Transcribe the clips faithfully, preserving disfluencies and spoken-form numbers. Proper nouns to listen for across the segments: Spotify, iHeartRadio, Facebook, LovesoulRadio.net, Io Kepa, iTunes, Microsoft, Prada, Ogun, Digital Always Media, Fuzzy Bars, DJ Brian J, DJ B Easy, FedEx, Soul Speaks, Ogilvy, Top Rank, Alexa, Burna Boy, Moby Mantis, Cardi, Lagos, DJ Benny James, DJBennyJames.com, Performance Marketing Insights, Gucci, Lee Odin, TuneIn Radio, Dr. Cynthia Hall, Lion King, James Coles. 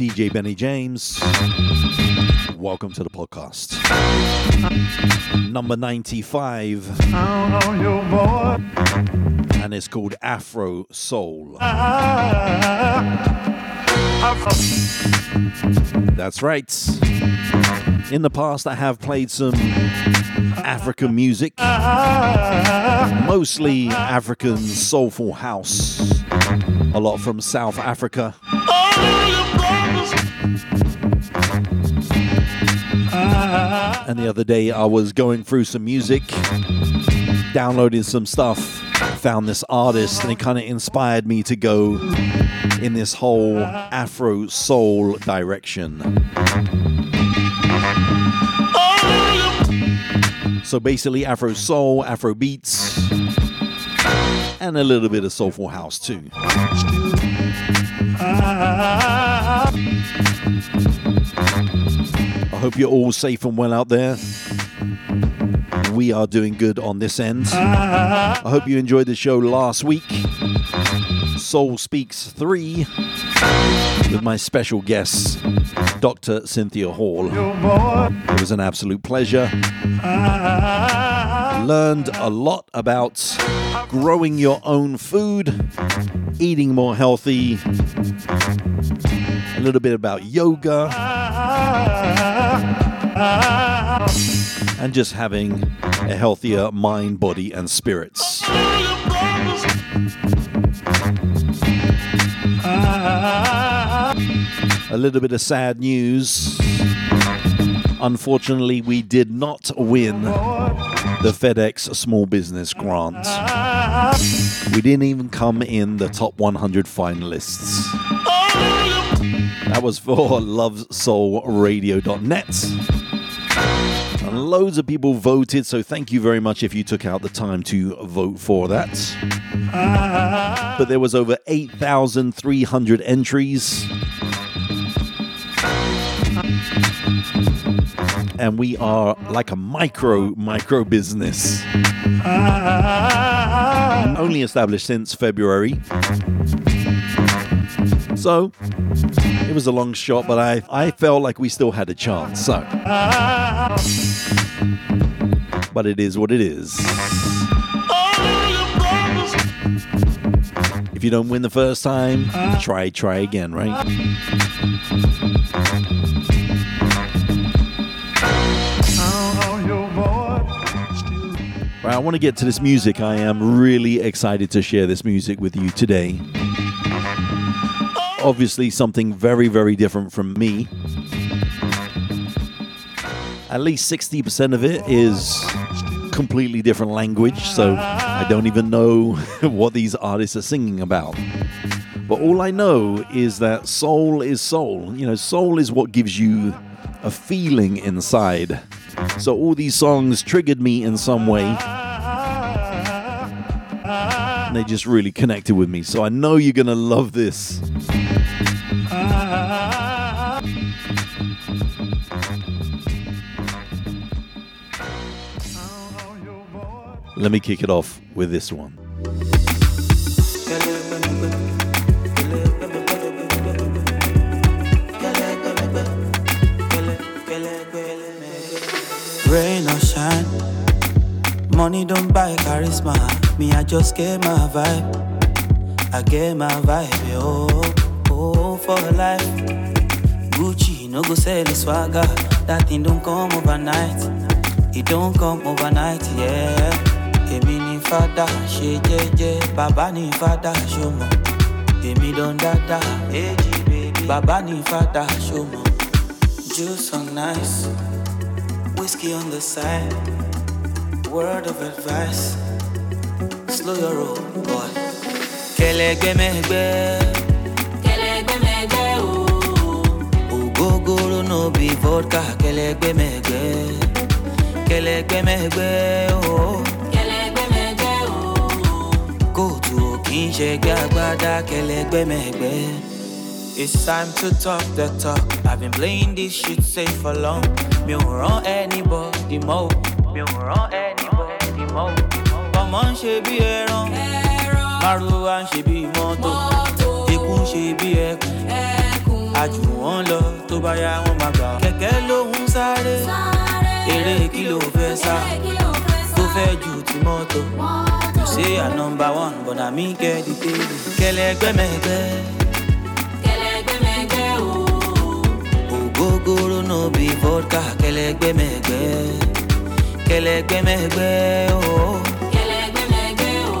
D J Benny James. Welcome to the podcast. Number ninety-five. And it's called Afro Soul. That's right. In the past, I have played some African music, mostly African soulful house, a lot from South Africa. And the other day, I was going through some music, downloading some stuff, found this artist, and it kind of inspired me to go in this whole Afro soul direction. So basically Afro soul, Afro beats, and a little bit of soulful house too. I hope you're all safe and well out there. We are doing good on this end. I hope you enjoyed the show last week. Soul Speaks three with my special guest, Doctor Cynthia Hall. It was an absolute pleasure. Learned a lot about growing your own food, eating more healthy, a little bit about yoga, and just having a healthier mind, body, and spirits. A little bit of sad news. Unfortunately, we did not win the FedEx Small Business Grant. We didn't even come in the top one hundred finalists. That was for Love Soul Radio dot net. And loads of people voted, so thank you very much if you took out the time to vote for that. But there was over eight thousand three hundred entries. And we are like a micro, micro business. Only established since February. So, it was a long shot, but I, I felt like we still had a chance. So, but it is what it is. If you don't win the first time, try, try again, right? Right, I want to get to this music. I am really excited to share this music with you today. Obviously, something very, very different from me. At least sixty percent of it is completely different language, so I don't even know what these artists are singing about. But all I know is that soul is soul. You know, soul is what gives you a feeling inside. So all these songs triggered me in some way. And they just really connected with me. So I know you're going to love this. Let me kick it off with this one. Rain or shine, money don't buy charisma. Me, I just get my vibe. I get my vibe, yo, oh, for life. Gucci, no go sell the swagger. That thing don't come overnight. It don't come overnight, yeah. Emi ni fada, she J J. Baba ni fada, show me. Emi don dada, A G baby. Baba ni fada, show me. Juice on nice. Whiskey on the side, word of advice, slow your roll, boy. Kelegbe megbe, kelegbe megbe o. Ogogoro no be vodka, kelegbe megbe, kelegbe megbe o. Kelegbe megbe o. Kotu okin shegbe agbada, kelegbe megbe. It's time to talk the talk. I've been playing this shit safe for long. Me won't anybody more. Me won't anybody more. Come on, she be a run. Maruan, she be moto. Ekun, she be ekun. àjùwọ̀n lọ tó bá yá wọn máa gbà. Kẹ̀kẹ́ ló ń sáré, eré kí ló fẹ́ sá, tó fẹ́ ju ti mọ́tò. You say I'm number one, but I mean get the baby. Kẹ̀lẹ́gbẹ́mẹ̀gbẹ́, kẹ̀lẹ́gbẹ́mẹ̀gbẹ́ o. Ògógóró no be vodka, kẹ̀lẹ́gbẹ́mẹ̀gbẹ́, kẹ̀lẹ́gbẹ́mẹ̀gbẹ́ o. Kẹ̀lẹ́gbẹ́mẹ̀gbẹ́ o.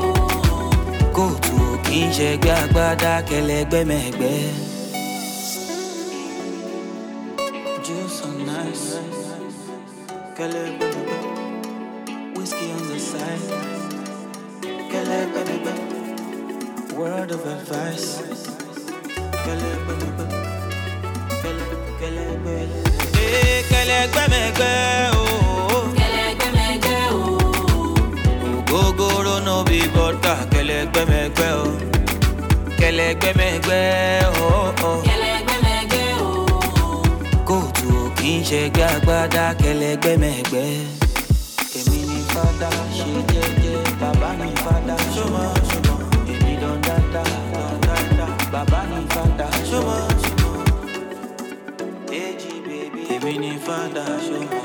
Kóòtù ò kì í ṣẹgbẹ́ agbádá, kẹ̀lẹ́gbẹ́mẹ̀gbẹ́. Kele bebe, whiskey on the side. Kele bebe, word of advice. Kele bebe, kele kele bebe. Eh, kele bebe oh. Kele bebe oh. Ogogoro no be vodka. Kele bebe oh. Kele bebe oh oh. Kele bebe oh. Go to. Inche gagbada kelegbe megbe Emi ni fada she jeje baba ni fada shoma shoma Emi don dada don dada baba ni fada shoma shoma Eji baby Emi ni fada shoma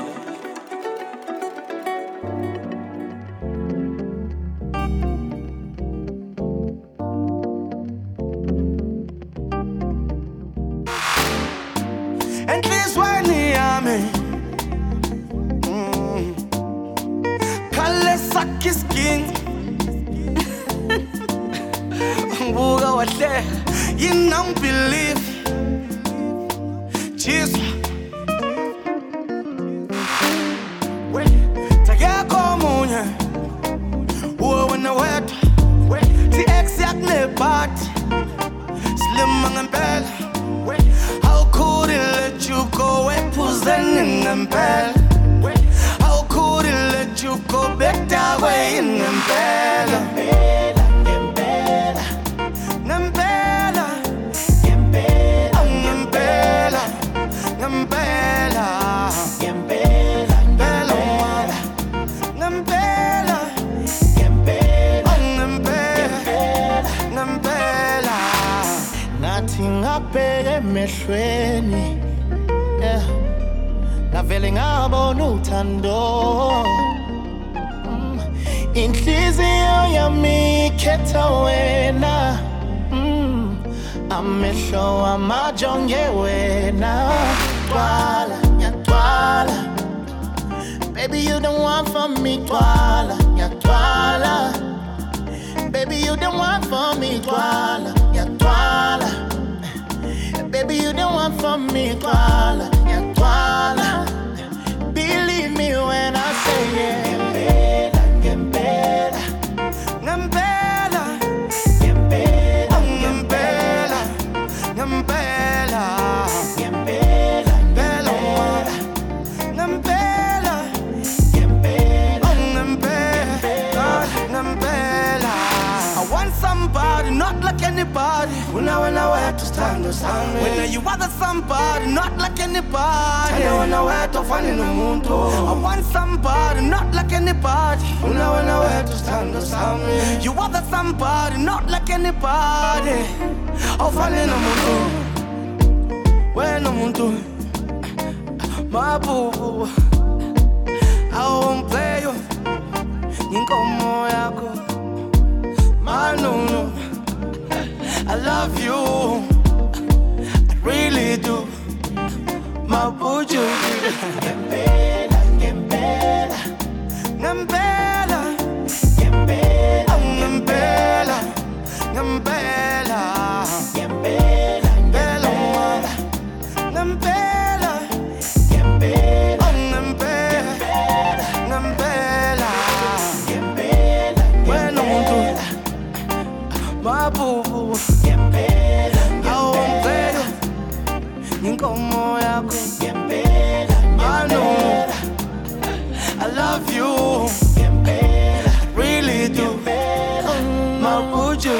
You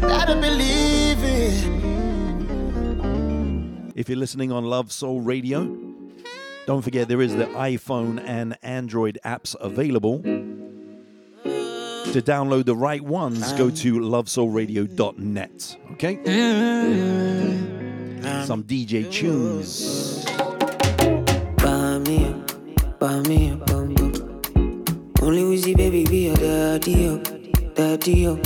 better believe it. If you're listening on Love Soul Radio, don't forget there is the iPhone and Android apps available. To download the right ones, go to love soul radio dot net. Okay? Some D J tunes. Buy me up, buy me up, only Wheezy baby be your daddy up, daddy up.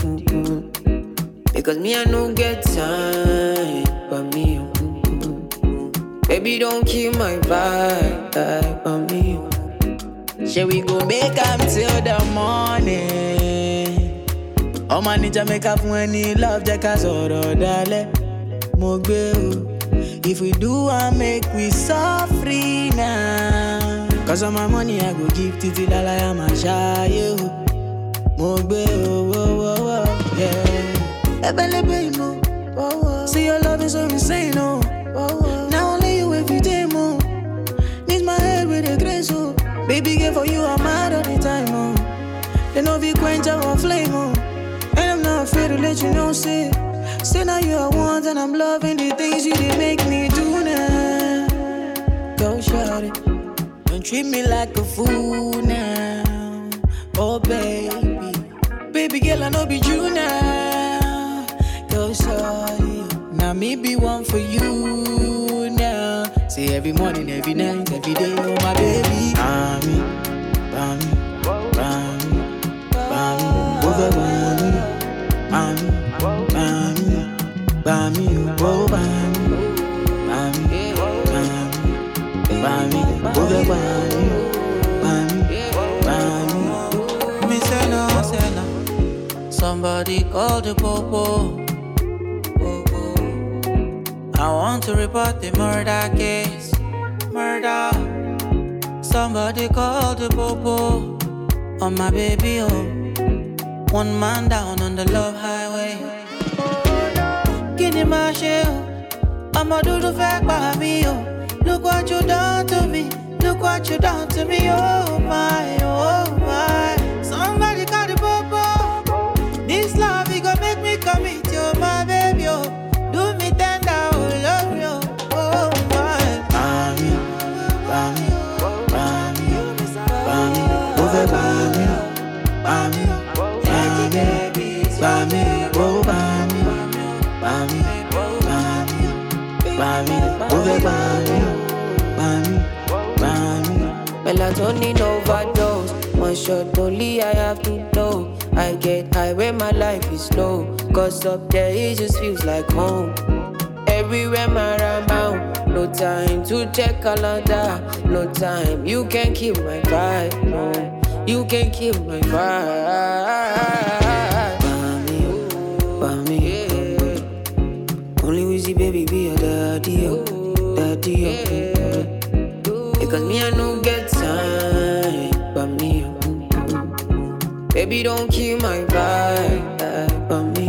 Because me I no get time, buy me up. Baby, don't kill my vibe, vibe on me. Shall we go make up till the morning? Oh, my ninja make up when he love the casoro, dale. Mogbe, if we do, I make we suffer now. Cause all my money I go give to the dollar, I'm a shy. Mogbe, oh, oh, oh, yeah. Ebelebe, no. See, your love is insane, no. Baby, girl, for you, I'm mad all the time, oh. They know if you quench, I won't flame, oh. And I'm not afraid to let you know, say. Say now you are one, and I'm loving the things you did make me do now. Go shout it. Don't treat me like a fool now. Oh, baby. Baby, girl, I know be you now. Go shout it. Now me be one for you now. Say every morning, every night, every day, oh, my baby. Bami, bami, bami, bami, overwhelming. Bami, bami, bami, overwhelming. Bami, bami, bami, overwhelming. Bami, bami. Me say no, say no. Somebody call the popo. I want to report the murder case. Murder. Somebody called the popo on my baby, oh. One man down on the love highway. Kini ma she, oh. I'ma do the fact baby, oh. Look what you done to me. Look what you done to me, oh my, oh my. Somebody call the popo. This love, it gon' make me commit, oh my baby, oh. Melatonin overdose. One shot only I have to know. I get high when my life is slow. Cause up there it just feels like home. Everywhere my round. No time to check calendar. No time, you can't keep my vibe. No, you can't keep my vibe. Bami, bami. Only Wheezy baby be your daddy, oh. Daddy, oh. Cause me I no get time, but me, baby don't kill my vibe, but me.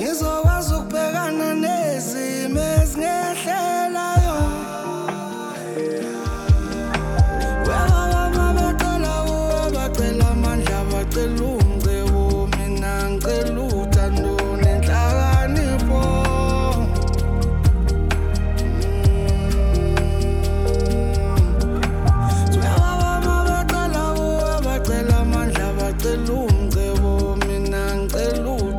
ngizokwazi ukubhekana nezimo ezingehlelayo. Webaba becela uwe bacela amandla bacela umcebo, mina ngicela uthando nenhlakanipho. Webaba becela uwe bacela amandla bacela umcebo, mina ngicela uthando nenhlakanipho.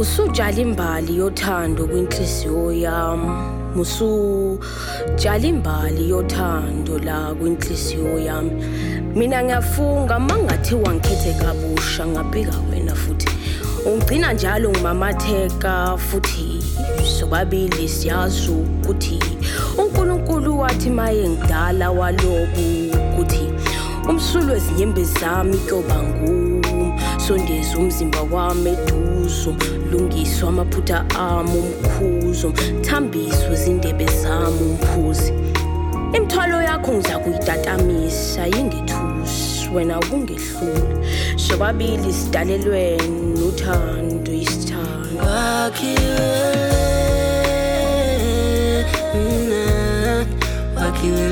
Usujala imbali yothando kwinhliziyo yami, musujala imbali yothando la kwinhliziyo yami. Mina ngiyafunga mangathiwa ngikhethe kabusha ngabheka wena futhi ungcina njalo ngimamatheka, futhi sobabili siyazi ukuthi uNkulunkulu wathi maye ngidala walobu ukuthi umsulwe ezinyembezi zami kuba ngumu, sondeza umzimba wami eduzo, lungiswa amaphutha ami umkhuzo, thambiswe izindebe zami umphuzi. Imthwalo yakho ngiza kuyitatamisa yingethusi wena ukungehlula, sobabili sidalelwene uthando isithando. Wakhiwe mina wakhiwe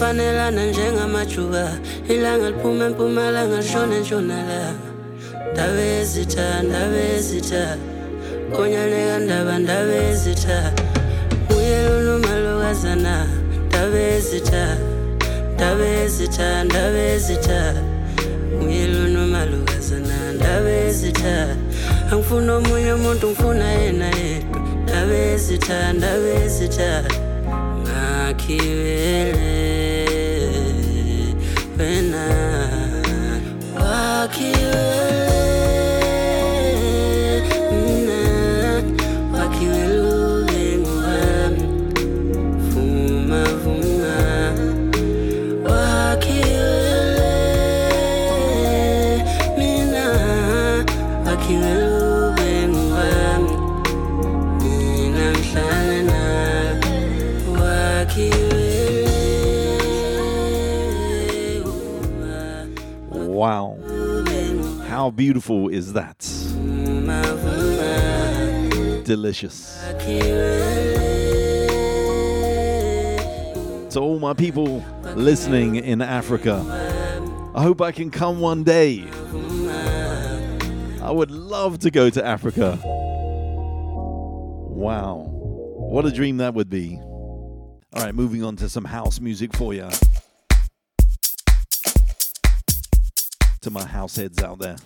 fanelana njengamajuba, ilanga liphuma empumalanga lishona entshonalanga. Ndabezitha ndabezitha konyaleka ndaba ndabezitha uyelunomalokazana, ndabezitha ndabezitha ndabezitha uyelunomalokazana, ndabezitha angifuni omunye umuntu ngifuna yena yedwa, ndabezitha ndabezitha ngakhiwele pena wakiwe mina wakiwe lulengwa fuma fuma wakiwe. Wow. How beautiful is that? Delicious. To all my people listening in Africa, I hope I can come one day. I would love to go to Africa. Wow. What a dream that would be. All right, moving on to some house music for you. To my house heads out there.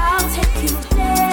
I'll take you there.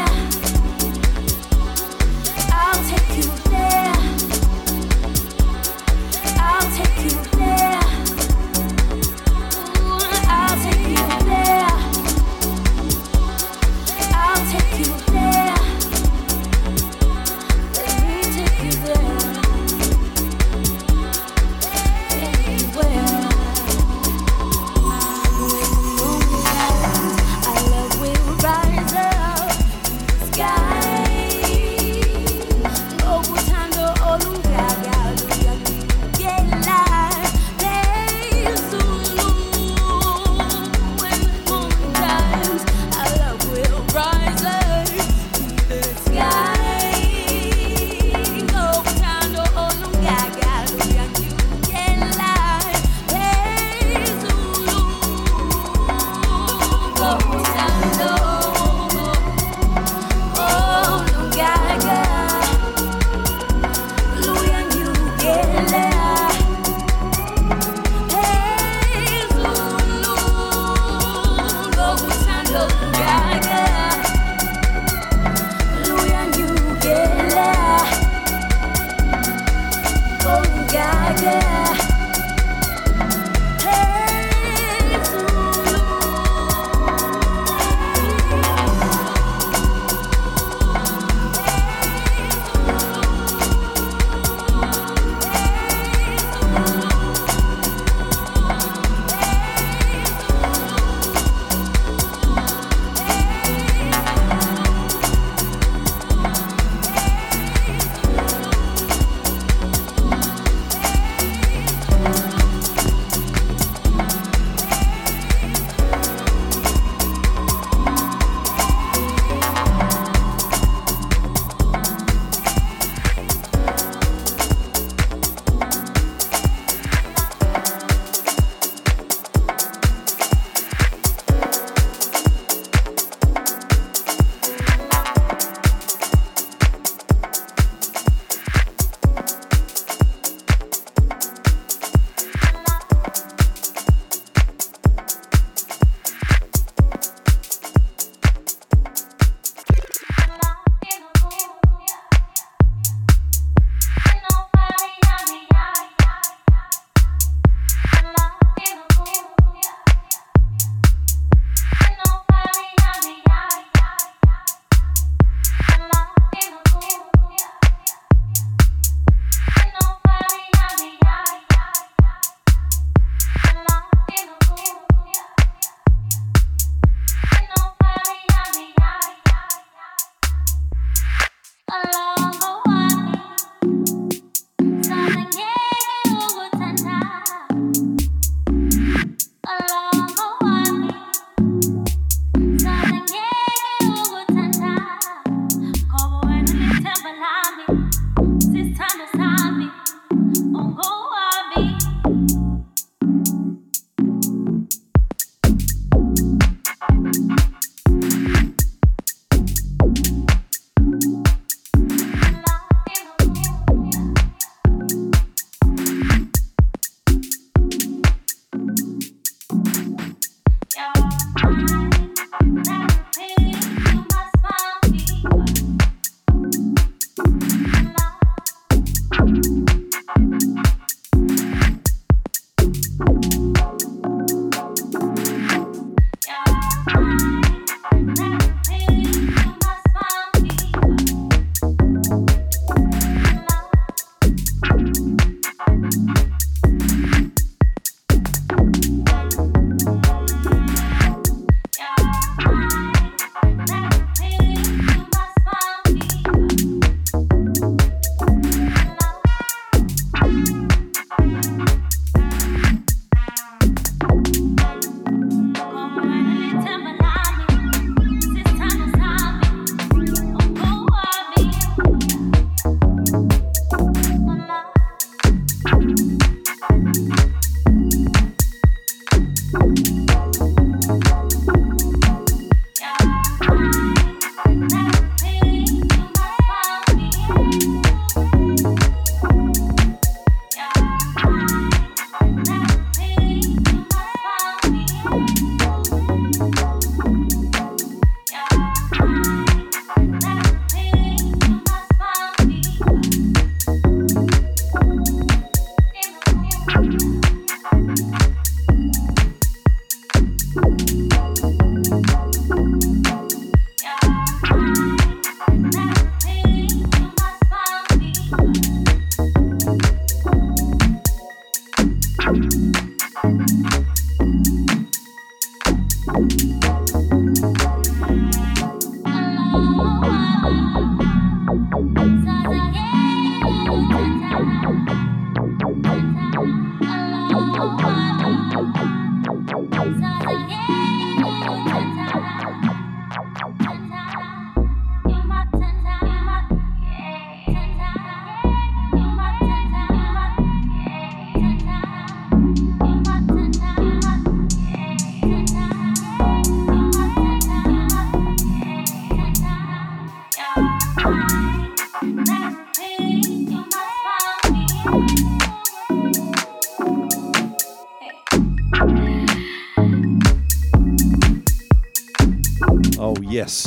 Yes,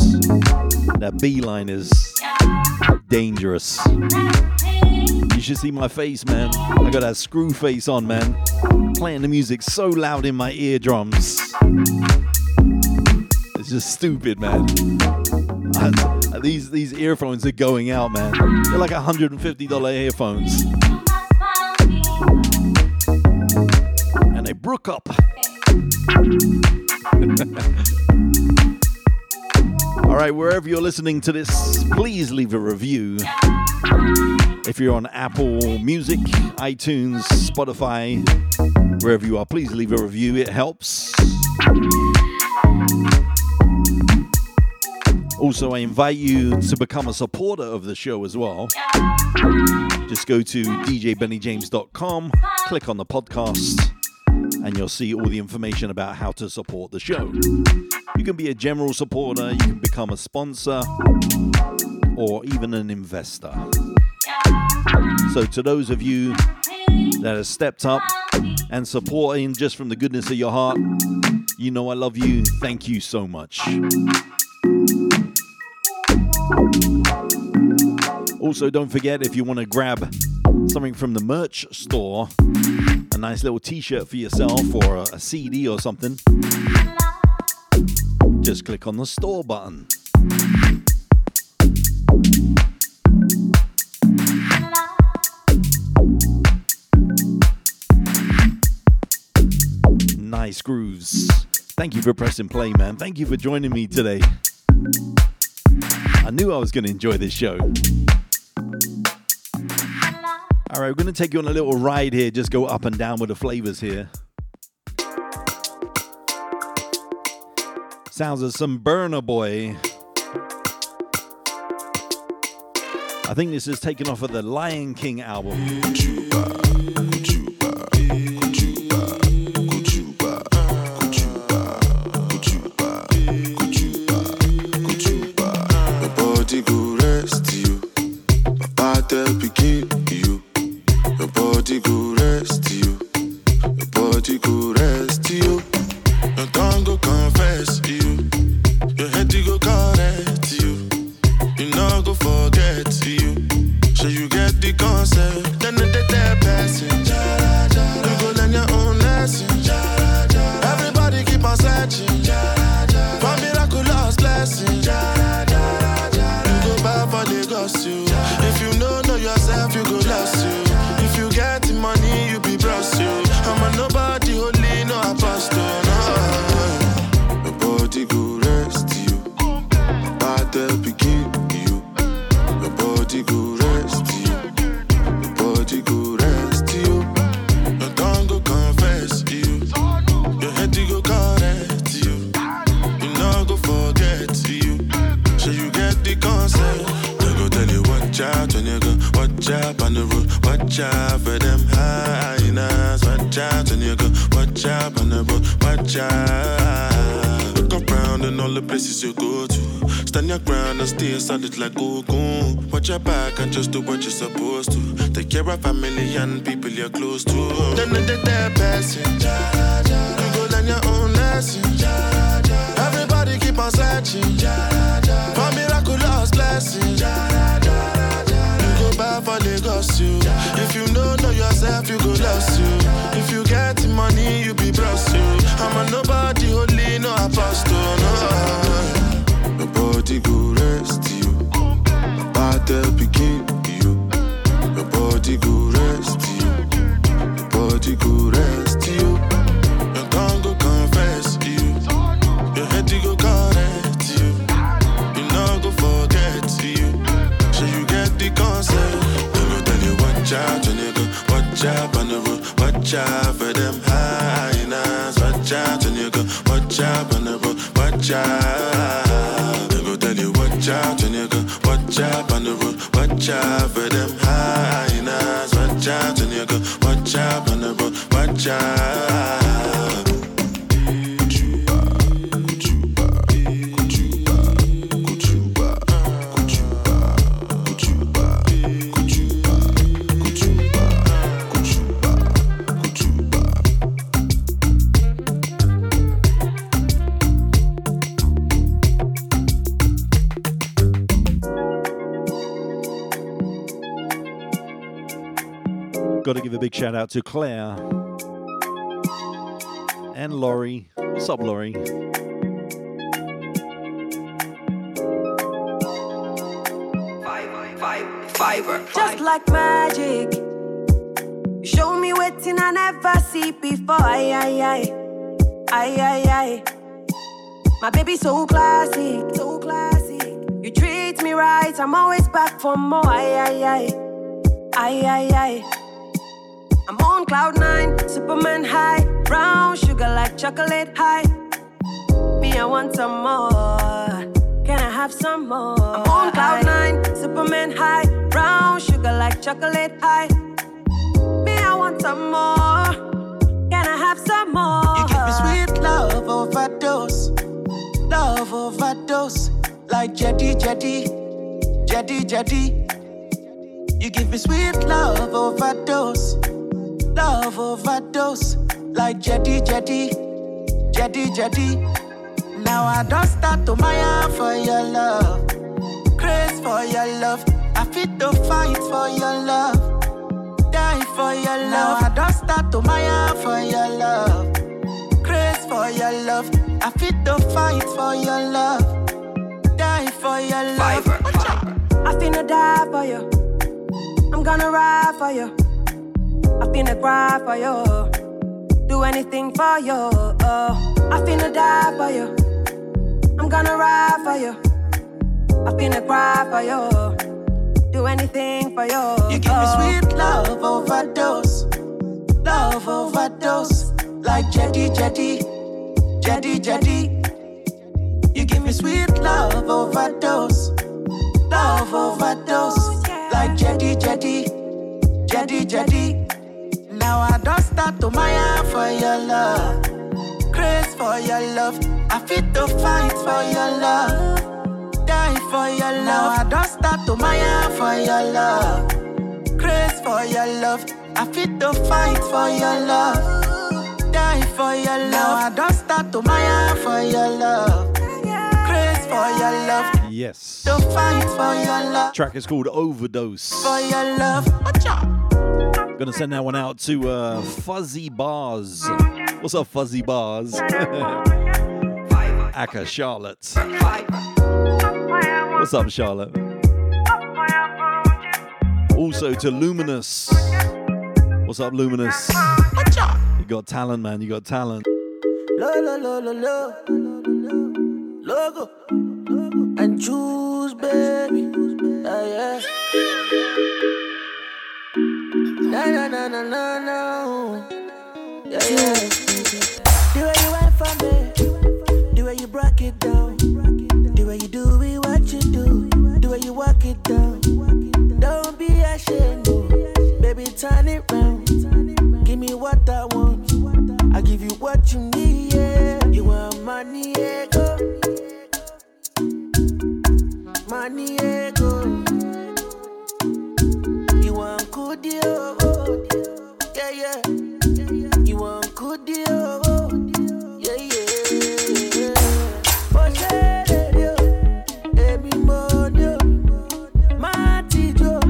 that beeline is dangerous. You should see my face, man. I got that screw face on, man. Playing the music so loud in my eardrums. It's just stupid, man. I, these, these earphones are going out, man. They're like one hundred fifty dollars earphones. And they broke up. All right, wherever you're listening to this, please leave a review. If you're on Apple Music, iTunes, Spotify, wherever you are, please leave a review. It helps. Also, I invite you to become a supporter of the show as well. Just go to D J Benny James dot com, click on the podcast, and you'll see all the information about how to support the show. You can be a general supporter, you can become a sponsor, or even an investor. So to those of you that have stepped up and supporting just from the goodness of your heart, you know I love you. Thank you so much. Also, don't forget, if you want to grab something from the merch store, a nice little t-shirt for yourself or a, a C D or something, just click on the store button. Nice grooves. Thank you for pressing play, man. Thank you for joining me today. I knew I was going to enjoy this show. All right, we're going to take you on a little ride here. Just go up and down with the flavors here. Sounds of some Burna Boy. I think this is taken off of the Lion King album. My body go rest you, my heart will begin you. Your body go rest you, your body go rest you. Your tongue go confess you, your head go correct you. You no go forget you, so you get the concept. Then the day passing, you go learn your own lesson. Everybody keep on searching for miraculous blessings. You go back for the ghost you. If you know know yourself, you go lost you. If you get the money, you be blessed you. I'm a nobody, holy, no apostle. Your body go rest you, my battle begin you. Your body go rest you, your body go rest you. Your tongue go confess you, your head go correct you. You no go forget you, so you get the concept. They go tell you watch out when you go, watch out on the road, watch out for them hyenas. Watch out when you go, watch out on the road, watch out. And all the places you go to, stand your ground and stay solid like Ogun. Watch your back and just do what you're supposed to. Take care of family and people you're close to. Then the day they're passing, you go learn your own lesson. Everybody keep on searching for miraculous blessings. You go back for Lagos you. If you don't know yourself, you go lost you. If you get the money, you be blessed you. I'm a nobody, holy, no apostle, no. Your body go rest you, my battle begin you. Your body go rest you, your body go rest you. Your tongue go confess you, your head go correct you. You no go forget you, so you get the concept. They go tell you watch out, nigga, watch out on the road, watch out for them hyenas. Watch out when you go, watch out on the road, watch out. They go tell you watch out when you go, watch out on the road, watch out for them hyenas. Watch out when you go, watch out on the road, watch out. Got to give a big shout out to Claire and Laurie. What's up, Laurie? Five, five, five. Just like magic, show me waiting I never see before. Aye, aye, aye, aye, aye, aye. My baby so classic, so classic. You treat me right, I'm always back for more. Aye, aye, aye. Aye, aye, aye. I'm on cloud nine, Superman high, brown sugar like chocolate high. Me, I want some more. Can I have some more? I'm on cloud nine, Superman high, brown sugar like chocolate high. Me, I want some more. Can I have some more? You give me sweet love overdose, love overdose, like jetty, jetty, jetty, jetty. You give me sweet love overdose, love overdose, like jetty, jetty, jetty, jetty. Now I don't start to mire for your love, craze for your love. I fit to fight for your love, die for your love. Now I don't start to mire for your love, craze for your love. I fit to fight for your love, die for your love. Fiber, fiber. I finna die for you. I'm gonna ride for you. I finna cry for you. Do anything for you. Oh, I finna die for you. I'm gonna ride for you. I finna cry for you. Do anything for you. You give me sweet love overdose, love overdose, like jetty, jetty, jetty, jetty. You give me sweet love overdose, love overdose, like jetty, jetty, jetty, jetty. Now I don't start to mire for your love, craze for your love. I fit to fight for your love, die for your love. Now I don't start to mire for your love, craze for your love. I fit to fight for your love, die for your love. Now I don't start to mire for your love, craze for your love. Yes. The fight for your love. Track is called Overdose. For your love. Gonna send that one out to uh, Fuzzy Bars. What's up, Fuzzy Bars? Aka Charlotte. What's up, Charlotte? Also to Luminous. What's up, Luminous? You got talent, man. You got talent. Logo. And choose, baby. Yeah, yeah. Na na na na na na. Yeah, yeah. The way you went for me, the way you broke it down, the way you do it, what you do, the way you walk it down. Don't be ashamed, baby, turn it round. Give me what I want, I give you what you need. Yeah. You want money, yeah, go. Money ego. You want good deal, yeah, yeah. You want good deal, yeah, yeah. For sure, every morning, my teacher,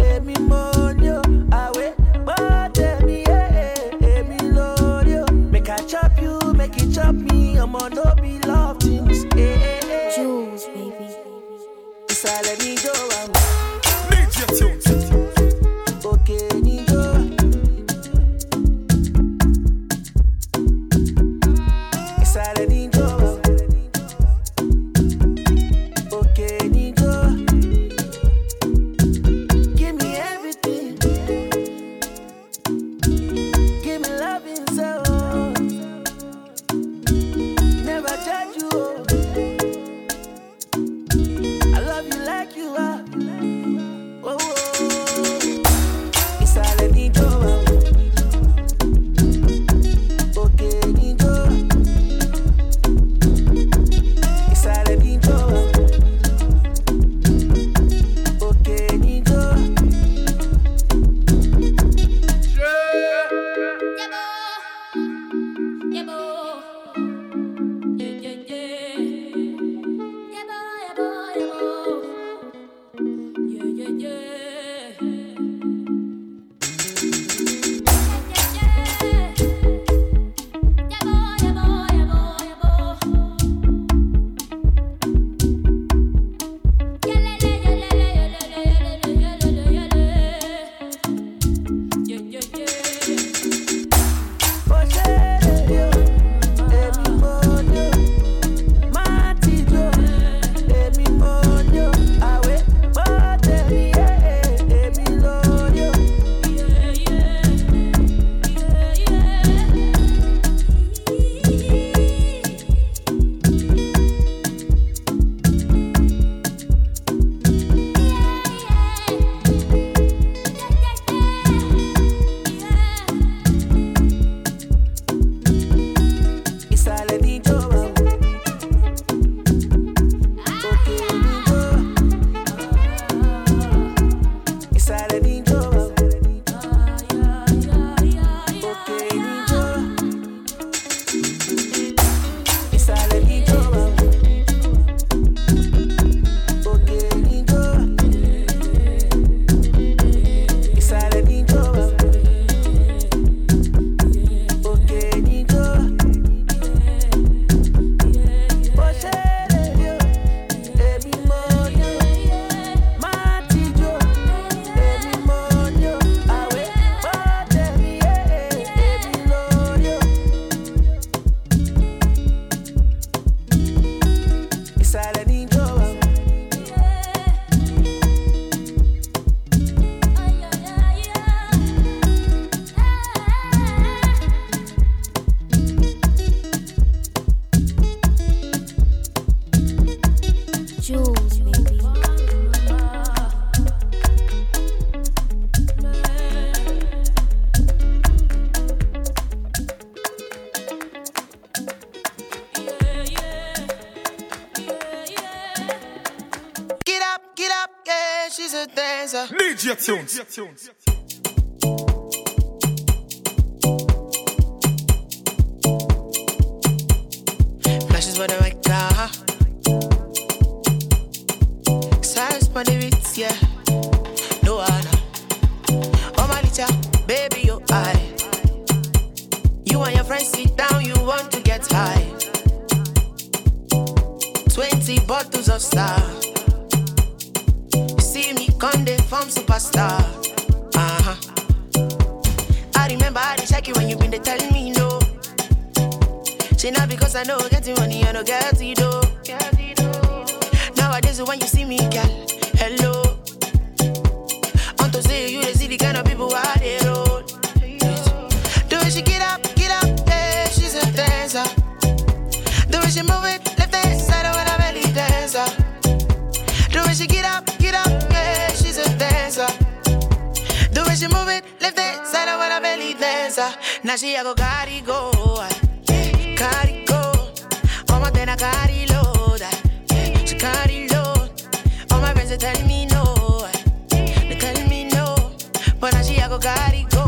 every morning, I wait, but every every Lord, make I chop you, make it chop me, I'm on no be love things, eh. Jules, baby. Let me go out. D J Tunes. Okay, me go. Let me go out. Okay, me go. Give me everything. Give me love and soul. Never judge you. D J Tunes. D J Tunes. Flashes what I like, ah. Sars for the Ritz, yeah. No other. Oh my little baby, you I. You and your friends sit down, you want to get high. Twenty bottles of star. You see me Conde from superstar. Uh-huh. I remember I didn't check you when you been there telling me no. She not because I know getting money, I know getting dough. Nowadays when you see me, girl, hello. On to say you see the kind of people I they roll. Do she get up? Dancer. The way she move it, left hand side of her belly dancer. The way she get up, get up, yeah, she's a dancer. The way she move it, left hand side of her belly dancer. Now she a go Cardi go, Cardi go. All my then I Cardi low, that she Cardi low. All my friends they tell me no, they tell me no, but now she a go Cardi go.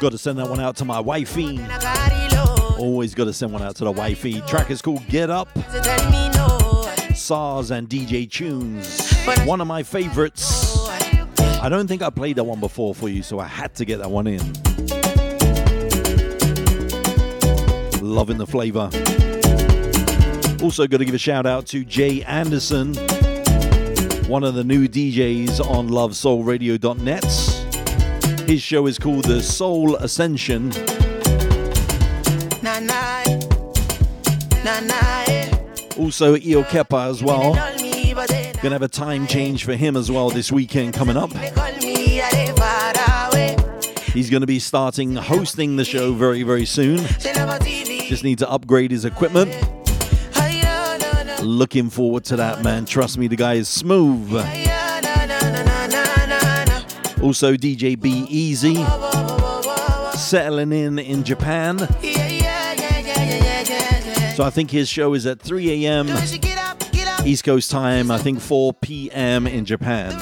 Got to send that one out to my wifey. Always got to send one out to the wifey. Track is called Get Up. Sars and D J Tunes. One of my favorites. I don't think I played that one before for you, so I had to get that one in. Loving the flavor. Also got to give a shout out to Jay Anderson, one of the new D Js on Love Soul Radio dot net. His show is called The Soul Ascension. Nah, nah, nah, nah, eh. Also Io Kepa as well. Gonna have a time change for him as well this weekend coming up. He's gonna be starting hosting the show very, very soon. Just need to upgrade his equipment. Looking forward to that, man. Trust me, the guy is smooth. Also, D J B Easy settling in in Japan. So I think his show is at three a.m. East Coast time. I think four p.m. in Japan.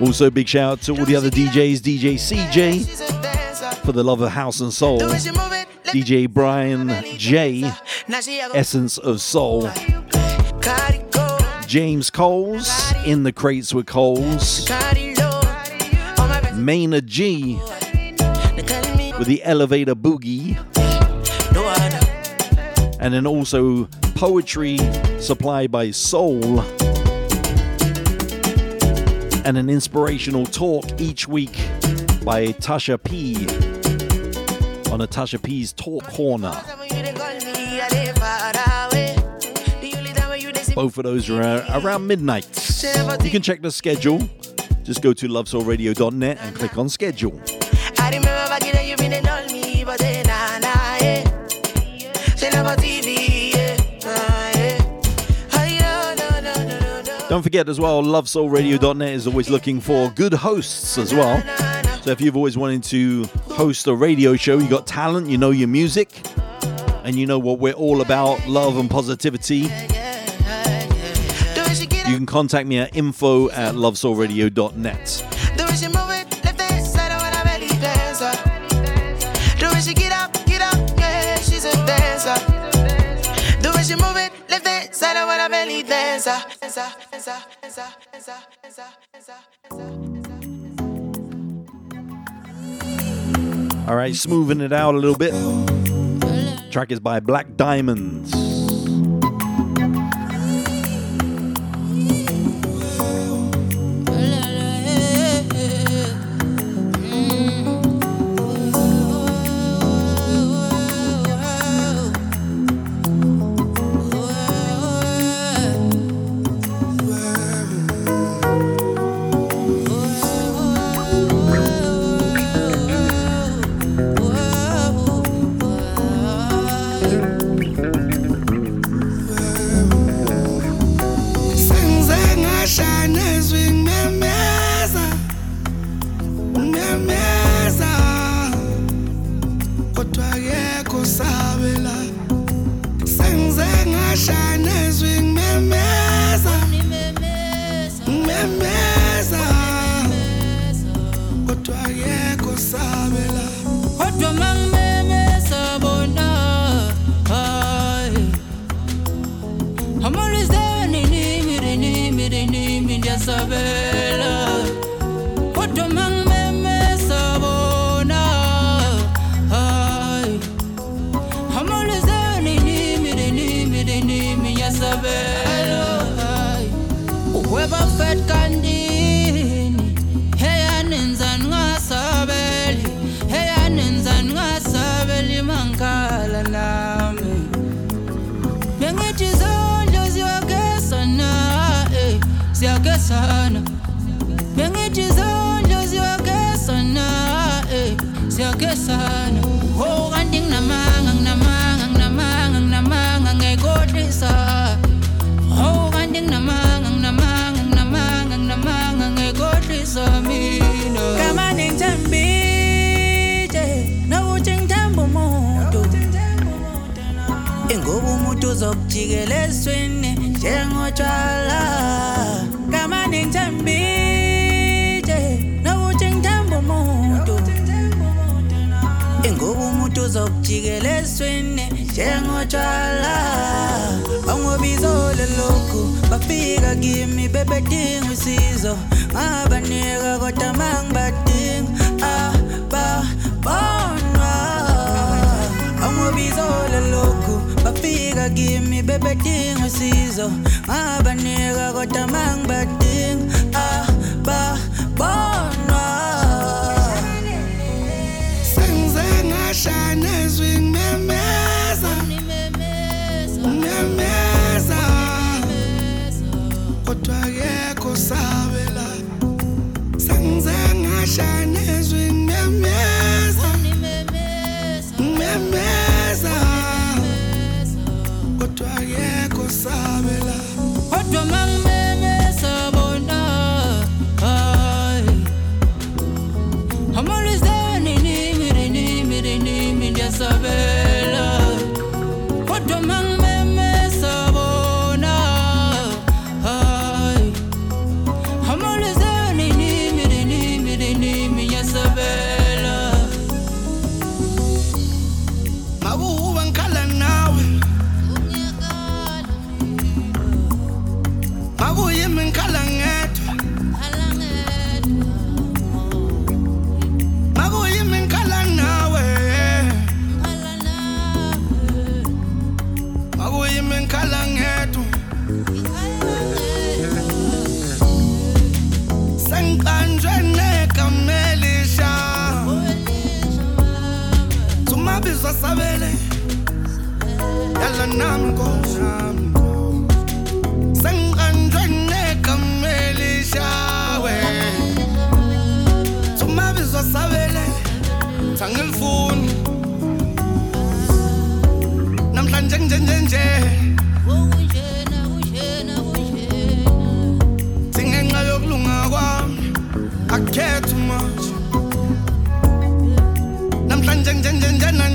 Also, big shout out to all the other D Js. D J C J for the love of house and soul. D J Brian J, Essence of Soul. James Coles, In the Crates with Coles. Mayna G with the Elevator Boogie. And then also poetry supplied by Soul. And an inspirational talk each week by Tasha P. on Natasha P's Talk Corner. Both of those are around midnight. You can check the schedule. Just go to Love Soul Radio dot net and click on schedule. Don't forget as well, Love Soul Radio dot net is always looking for good hosts as well. So if you've always wanted to host a radio show, you got talent, you know your music, and you know what we're all about, love and positivity, you can contact me at info at love soul radio dot net. All right, smoothing it out a little bit. The track is by Black Diamonds.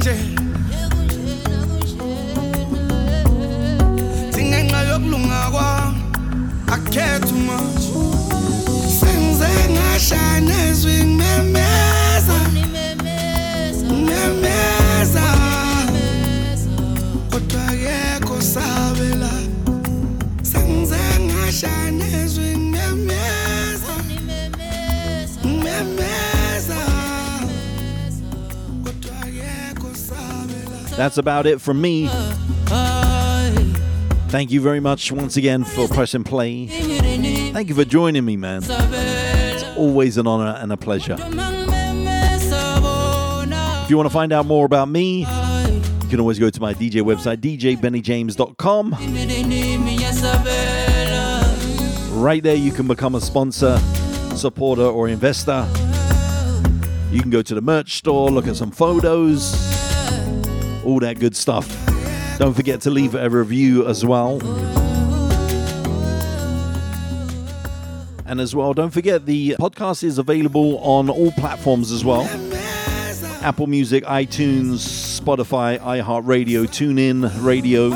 nje Tingenxa yokulunga kwa akhethu much Senze ngashana ezwi ngimemeza Ngimemeza Kodwa akekho sabela Senze ngashana ezwi ngimemeza Ngimemeza That's about it from me. Thank you very much once again for pressing play. Thank you for joining me, man. It's always an honor and a pleasure. If you want to find out more about me, you can always go to my D J website, D J Benny James dot com. Right there, you can become a sponsor, supporter, or investor. You can go to the merch store, look at some photos. All that good stuff. Don't forget to leave a review as well. And as well, don't forget the podcast is available on all platforms as well. Apple Music, iTunes, Spotify, iHeartRadio, TuneIn Radio,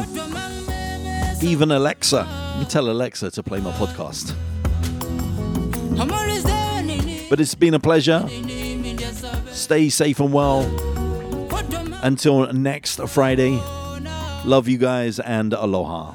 even Alexa. Let me tell Alexa to play my podcast. But it's been a pleasure. Stay safe and well. Until next Friday, love you guys and aloha.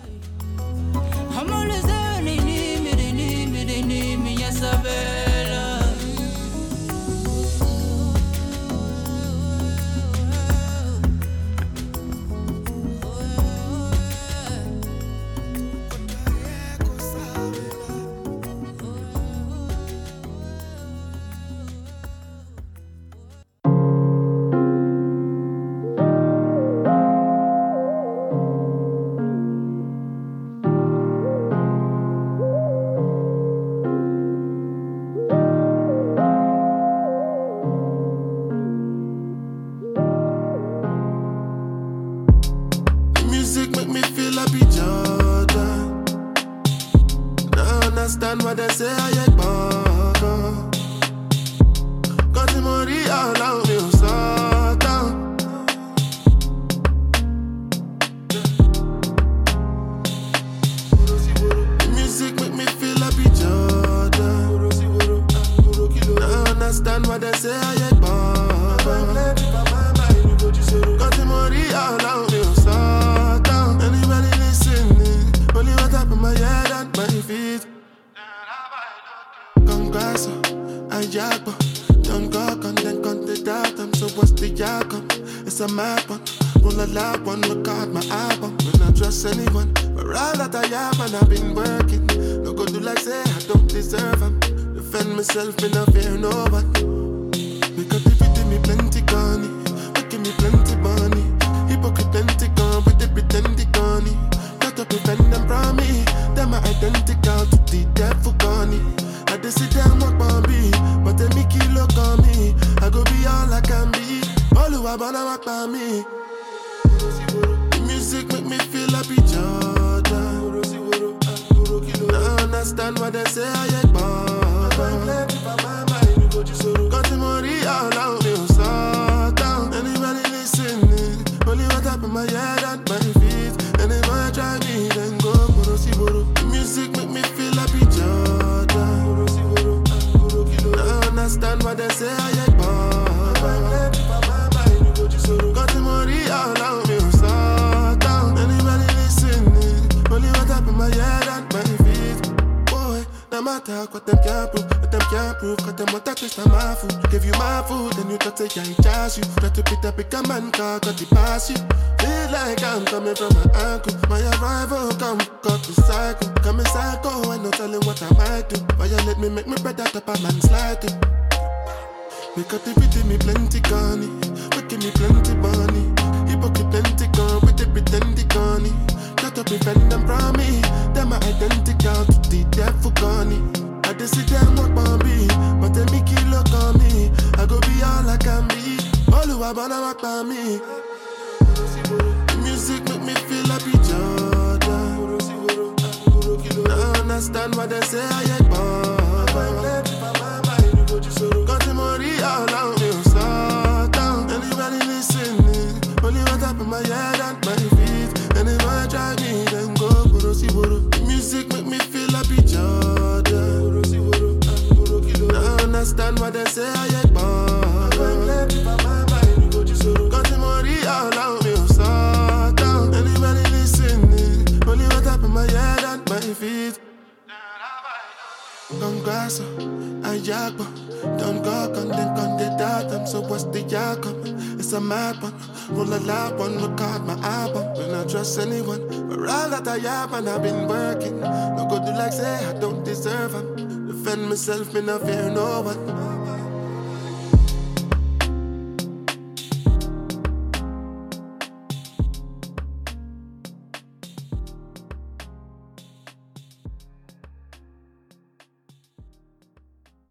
Got the money all out, me will start down. Anybody listening? my head and my feet. And if I try me, then go Borosi Boro. Music make me feel happy, Jordan. Borosi Boro, Boroki Boro. I understand what they say, I get born. I'm glad if I'm buying, you go to Soro. Got the money, I allow me to start down. Anybody listening, only what up in my head and my feet. Congrats, I yakba, don't go on the condidata. So what's the yakba? It's a map one, roll a lap one, look out my album. When I trust anyone, but all that I have and I've been working. No go do like say I don't deserve them. Defend myself, me not fear no one.